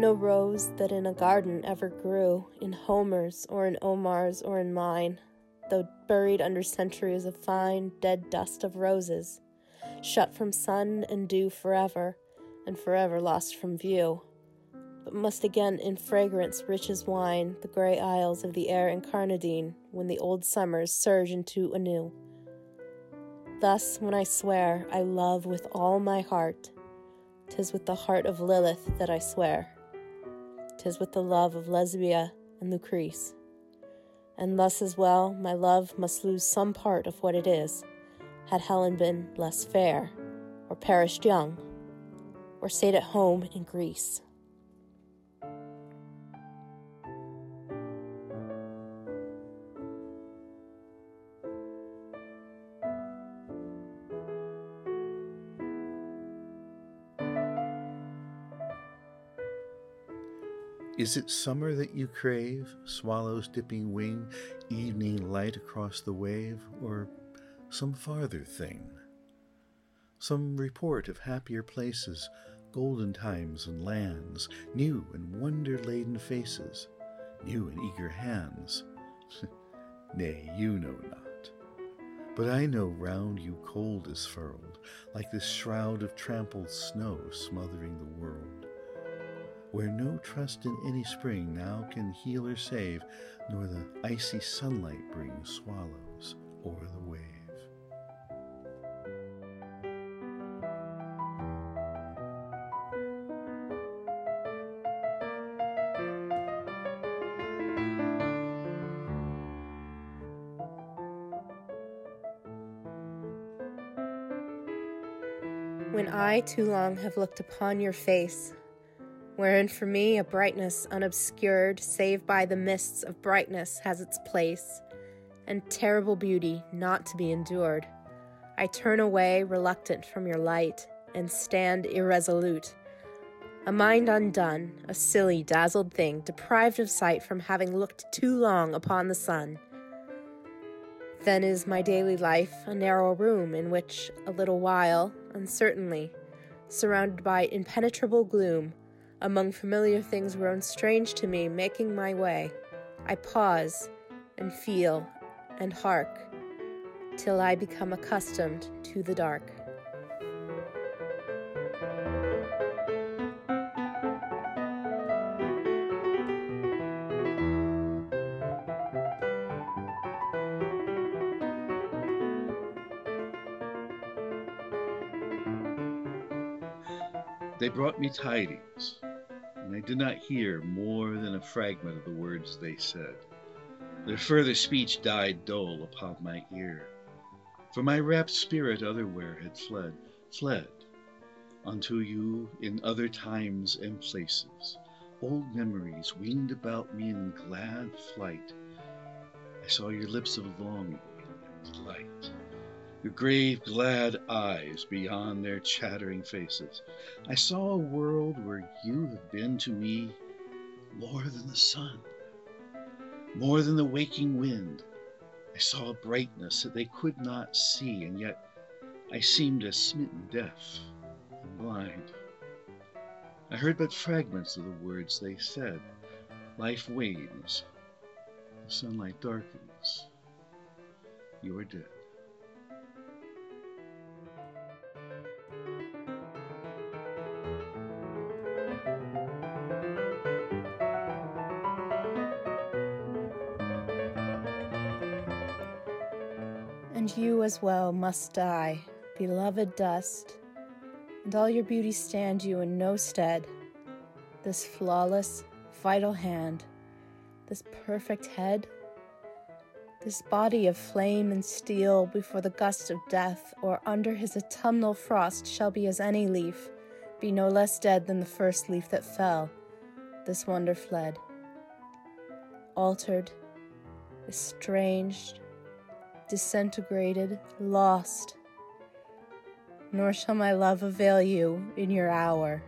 No rose that in a garden ever grew, in Homer's or in Omar's or in mine, though buried under centuries of fine, dead dust of roses, shut from sun and dew forever, and forever lost from view, but must again in fragrance rich as wine the grey isles of the air incarnadine when the old summers surge into anew. Thus, when I swear, I love with all my heart, 'tis with the heart of Lilith that I swear, 'tis with the love of Lesbia and Lucrece. And thus as well, my love must lose some part of what it is, had Helen been less fair, or perished young, or stayed at home in Greece. Is it summer that you crave, swallows dipping wing, evening light across the wave, or some farther thing? Some report of happier places, golden times and lands, new and wonder-laden faces, new and eager hands. Nay, you know not. But I know round you cold is furled, like this shroud of trampled snow smothering the world, where no trust in any spring now can heal or save, nor the icy sunlight bring swallows o'er the wave. When I too long have looked upon your face, wherein for me a brightness unobscured save by the mists of brightness has its place, and terrible beauty not to be endured, I turn away reluctant from your light, and stand irresolute, a mind undone, a silly dazzled thing, deprived of sight from having looked too long upon the sun. Then is my daily life a narrow room in which, a little while, uncertainly, surrounded by impenetrable gloom, among familiar things grown strange to me, making my way, I pause and feel and hark till I become accustomed to the dark. They brought me tidings, and I did not hear more than a fragment of the words they said. Their further speech died dull upon my ear, for my rapt spirit otherwhere had fled unto you in other times and places. Old memories winged about me in glad flight. I saw your lips of longing and delight, your grave, glad eyes beyond their chattering faces. I saw a world where you have been to me more than the sun, more than the waking wind. I saw a brightness that they could not see, and yet I seemed as smitten deaf and blind. I heard but fragments of the words they said. Life wanes, the sunlight darkens, you are dead. And you as well must die, beloved dust, and all your beauty stand you in no stead. This flawless, vital hand, this perfect head, this body of flame and steel before the gust of death or under his autumnal frost shall be as any leaf, be no less dead than the first leaf that fell. This wonder fled, altered, estranged, disintegrated, lost, nor shall my love avail you in your hour.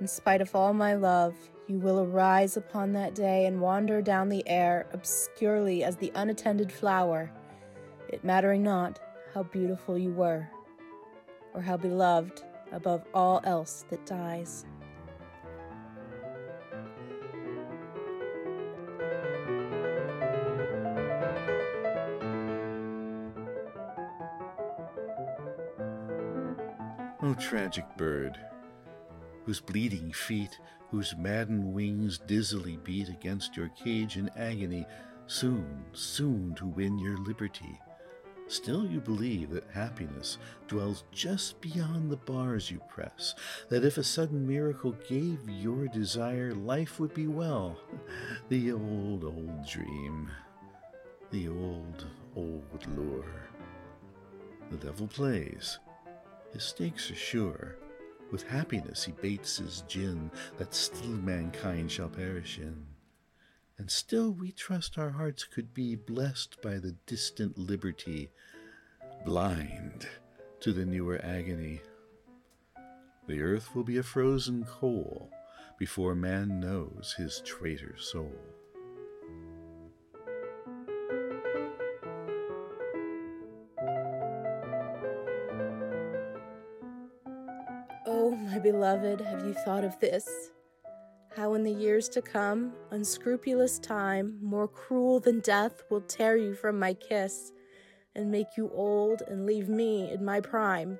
In spite of all my love, you will arise upon that day and wander down the air obscurely as the unattended flower, it mattering not how beautiful you were, or how beloved above all else that dies. O tragic bird, whose bleeding feet, whose maddened wings dizzily beat against your cage in agony, soon, soon to win your liberty. Still you believe that happiness dwells just beyond the bars you press, that if a sudden miracle gave your desire, life would be well. The old, old dream. The old, old lure. The devil plays. His stakes are sure. With happiness he baits his gin, that still mankind shall perish in. And still we trust our hearts could be blessed by the distant liberty, blind to the newer agony. The earth will be a frozen coal before man knows his traitor soul. Oh, my beloved, have you thought of this? How in the years to come, unscrupulous time, more cruel than death, will tear you from my kiss, and make you old and leave me in my prime.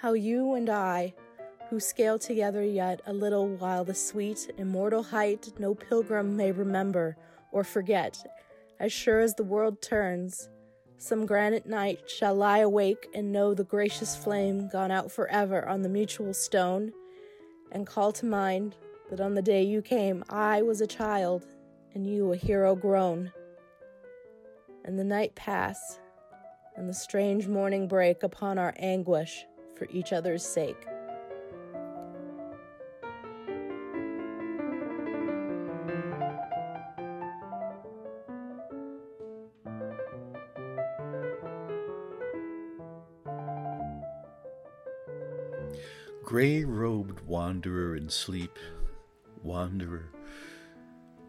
How you and I, who scale together yet a little while the sweet, immortal height no pilgrim may remember or forget, as sure as the world turns, some granite night shall lie awake and know the gracious flame gone out forever on the mutual stone, and call to mind that on the day you came, I was a child, and you a hero grown. And the night pass, and the strange morning break upon our anguish for each other's sake. Gray-robed wanderer in sleep, wanderer,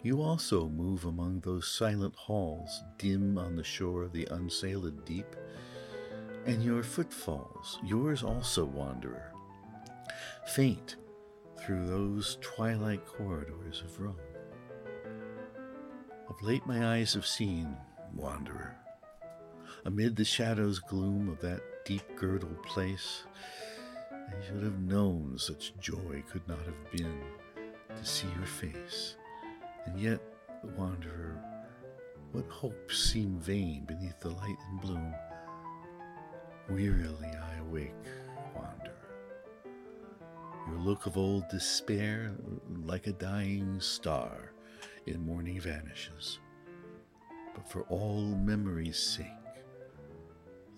you also move among those silent halls dim on the shore of the unsailed deep, and your footfalls, yours also, wanderer, faint through those twilight corridors of Rome. Of late my eyes have seen, wanderer, amid the shadow's gloom of that deep-girdled place, I should have known such joy could not have been to see your face. And yet, wanderer, what hopes seem vain beneath the light and bloom? Wearily I awake, wanderer. Your look of old despair, like a dying star, in morning vanishes. But for all memory's sake,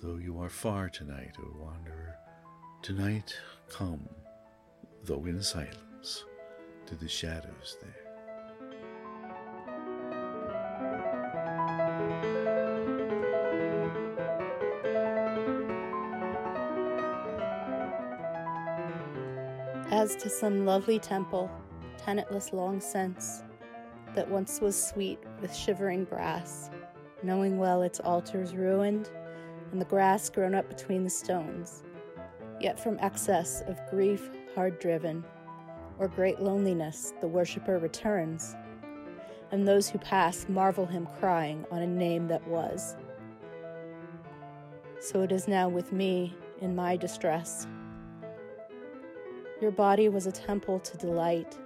though you are far tonight, O wanderer, tonight, come, though in silence, to the shadows there. As to some lovely temple, tenantless long since, that once was sweet with shivering brass, knowing well its altars ruined, and the grass grown up between the stones, yet from excess of grief hard driven, or great loneliness the worshipper returns, and those who pass marvel him crying on a name that was. So it is now with me in my distress. Your body was a temple to delight,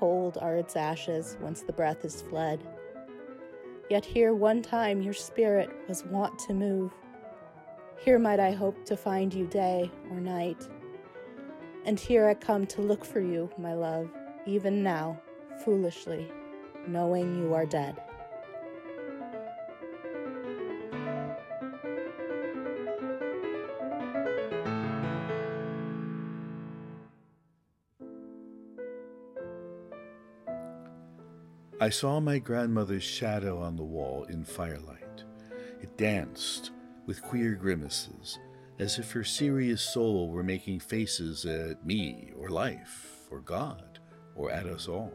cold are its ashes once the breath is fled, yet here one time your spirit was wont to move. Here might I hope to find you day or night, and here I come to look for you, my love, even now, foolishly, knowing you are dead. I saw my grandmother's shadow on the wall in firelight. It danced with queer grimaces, as if her serious soul were making faces at me, or life, or God, or at us all.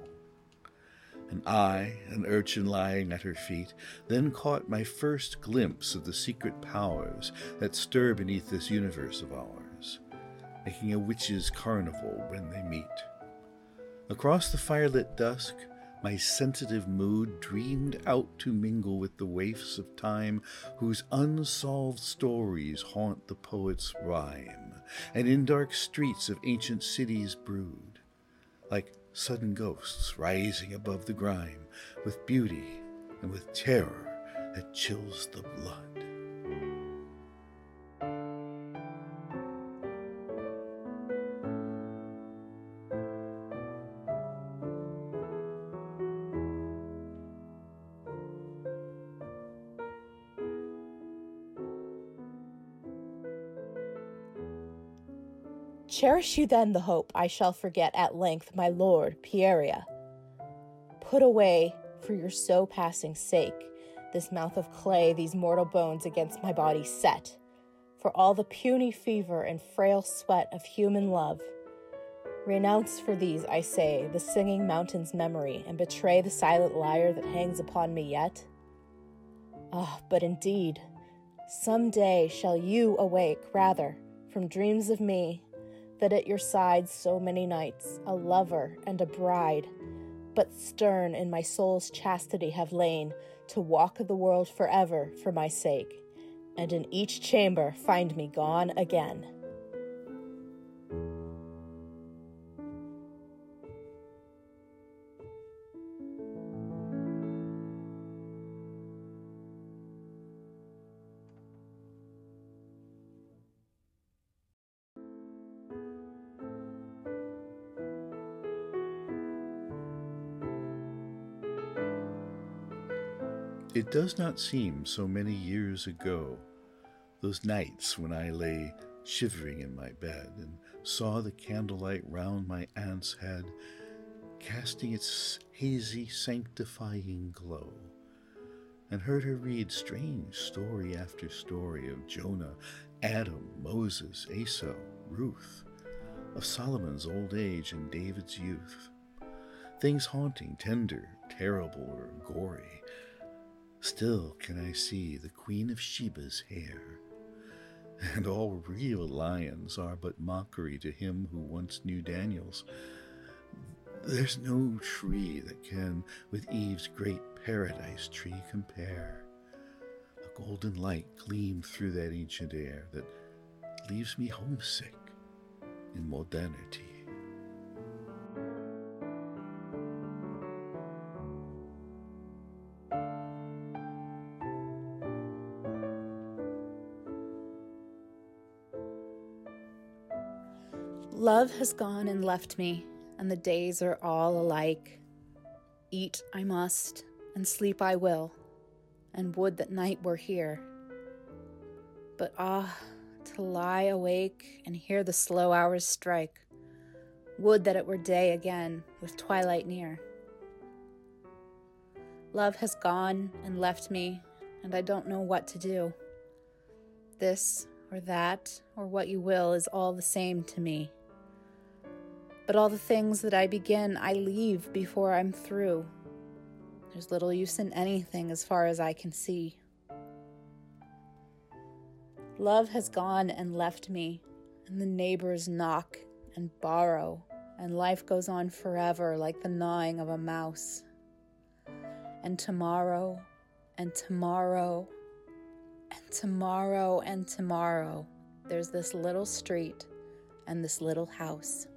And I, an urchin lying at her feet, then caught my first glimpse of the secret powers that stir beneath this universe of ours, making a witch's carnival when they meet. Across the firelit dusk, my sensitive mood dreamed out to mingle with the waifs of time whose unsolved stories haunt the poet's rhyme, and in dark streets of ancient cities brood, like sudden ghosts rising above the grime, with beauty and with terror that chills the blood. Cherish you then the hope I shall forget at length my lord Pieria. Put away, for your so passing sake, this mouth of clay, these mortal bones against my body set, for all the puny fever and frail sweat of human love. Renounce for these, I say, the singing mountain's memory, and betray the silent lyre that hangs upon me yet. Ah, but indeed, some day shall you awake, rather, from dreams of me, that at your side so many nights, a lover and a bride, but stern in my soul's chastity have lain, to walk the world forever for my sake, and in each chamber find me gone again. It does not seem so many years ago, those nights when I lay shivering in my bed and saw the candlelight round my aunt's head, casting its hazy, sanctifying glow, and heard her read strange story after story of Jonah, Adam, Moses, Asa, Ruth, of Solomon's old age and David's youth, things haunting, tender, terrible, or gory. Still can I see the Queen of Sheba's hair, and all real lions are but mockery to him who once knew Daniel's. There's no tree that can with Eve's great paradise tree compare. A golden light gleamed through that ancient air that leaves me homesick in modernity. Love has gone and left me, and the days are all alike. Eat I must, and sleep I will, and would that night were here. But ah, to lie awake and hear the slow hours strike, would that it were day again, with twilight near. Love has gone and left me, and I don't know what to do. This or that, or what you will, is all the same to me. But all the things that I begin, I leave before I'm through. There's little use in anything as far as I can see. Love has gone and left me, and the neighbors knock and borrow, and life goes on forever like the gnawing of a mouse. And tomorrow, and tomorrow, and tomorrow, and tomorrow, there's this little street and this little house.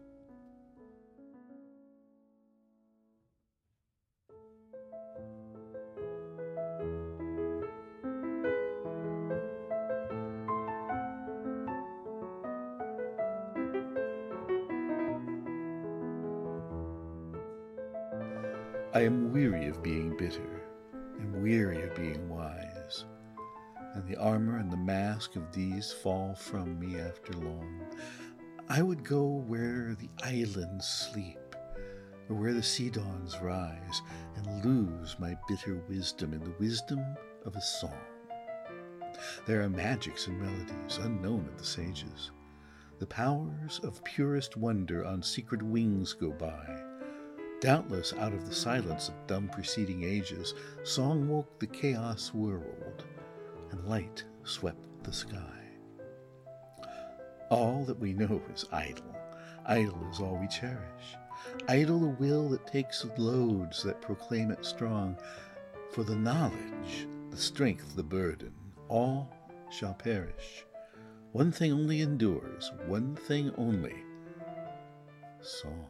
I am weary of being bitter, and weary of being wise, and the armor and the mask of these fall from me after long. I would go where the islands sleep, or where the sea dawns rise, and lose my bitter wisdom in the wisdom of a song. There are magics and melodies unknown of the sages. The powers of purest wonder on secret wings go by. Doubtless out of the silence of dumb preceding ages, song woke the chaos world, and light swept the sky. All that we know is idle. Idle is all we cherish. idle a will that takes loads that proclaim it strong. For the knowledge, the strength, the burden, all shall perish. One thing only endures, one thing only, song.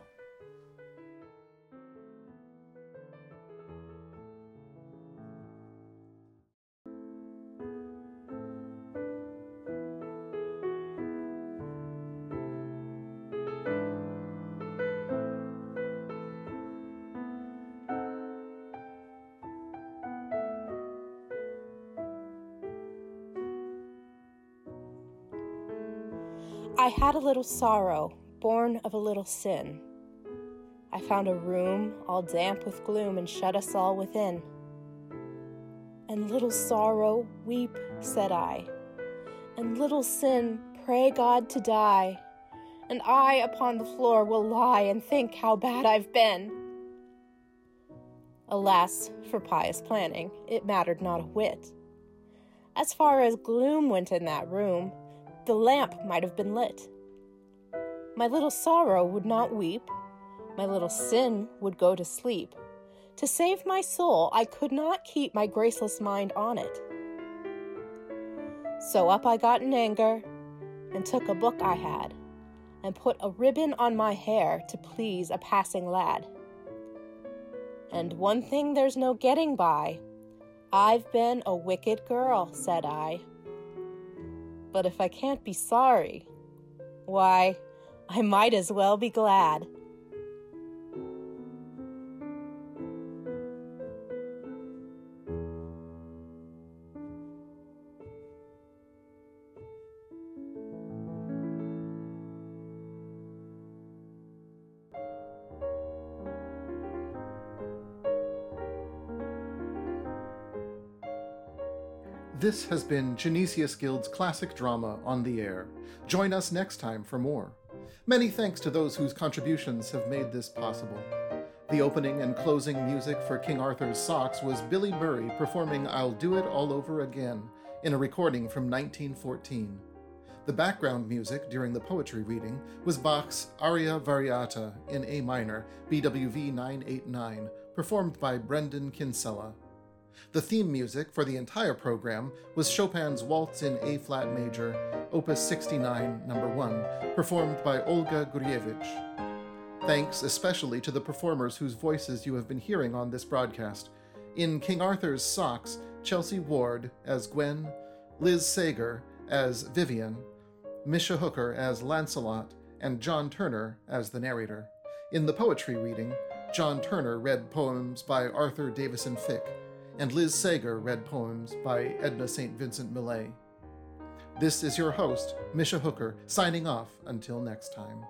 I had a little sorrow, born of a little sin. I found a room all damp with gloom and shut us all within. And little sorrow, weep, said I. And little sin, pray God to die. And I upon the floor will lie and think how bad I've been. Alas, for pious planning, it mattered not a whit. As far as gloom went in that room, the lamp might have been lit. My little sorrow would not weep, my little sin would go to sleep. To save my soul, I could not keep my graceless mind on it. So up I got in anger, and took a book I had, and put a ribbon on my hair to please a passing lad. And one thing there's no getting by, I've been a wicked girl, said I. But if I can't be sorry, why, I might as well be glad. This has been Genesius Guild's classic drama On the Air. Join us next time for more. Many thanks to those whose contributions have made this possible. The opening and closing music for King Arthur's Socks was Billy Murray performing I'll Do It All Over Again in a recording from 1914. The background music during the poetry reading was Bach's Aria Variata in A minor, BWV 989, performed by Brendan Kinsella. The theme music for the entire program was Chopin's Waltz in A-flat major, Opus 69, No. 1, performed by Olga Gurievich. Thanks especially to the performers whose voices you have been hearing on this broadcast. In King Arthur's Socks, Chelsea Ward as Gwen, Liz Sager as Vivian, Misha Hooker as Lancelot, and John Turner as the narrator. In the poetry reading, John Turner read poems by Arthur Davison Ficke, and Liz Sager read poems by Edna St. Vincent Millay. This is your host, Misha Hooker, signing off until next time.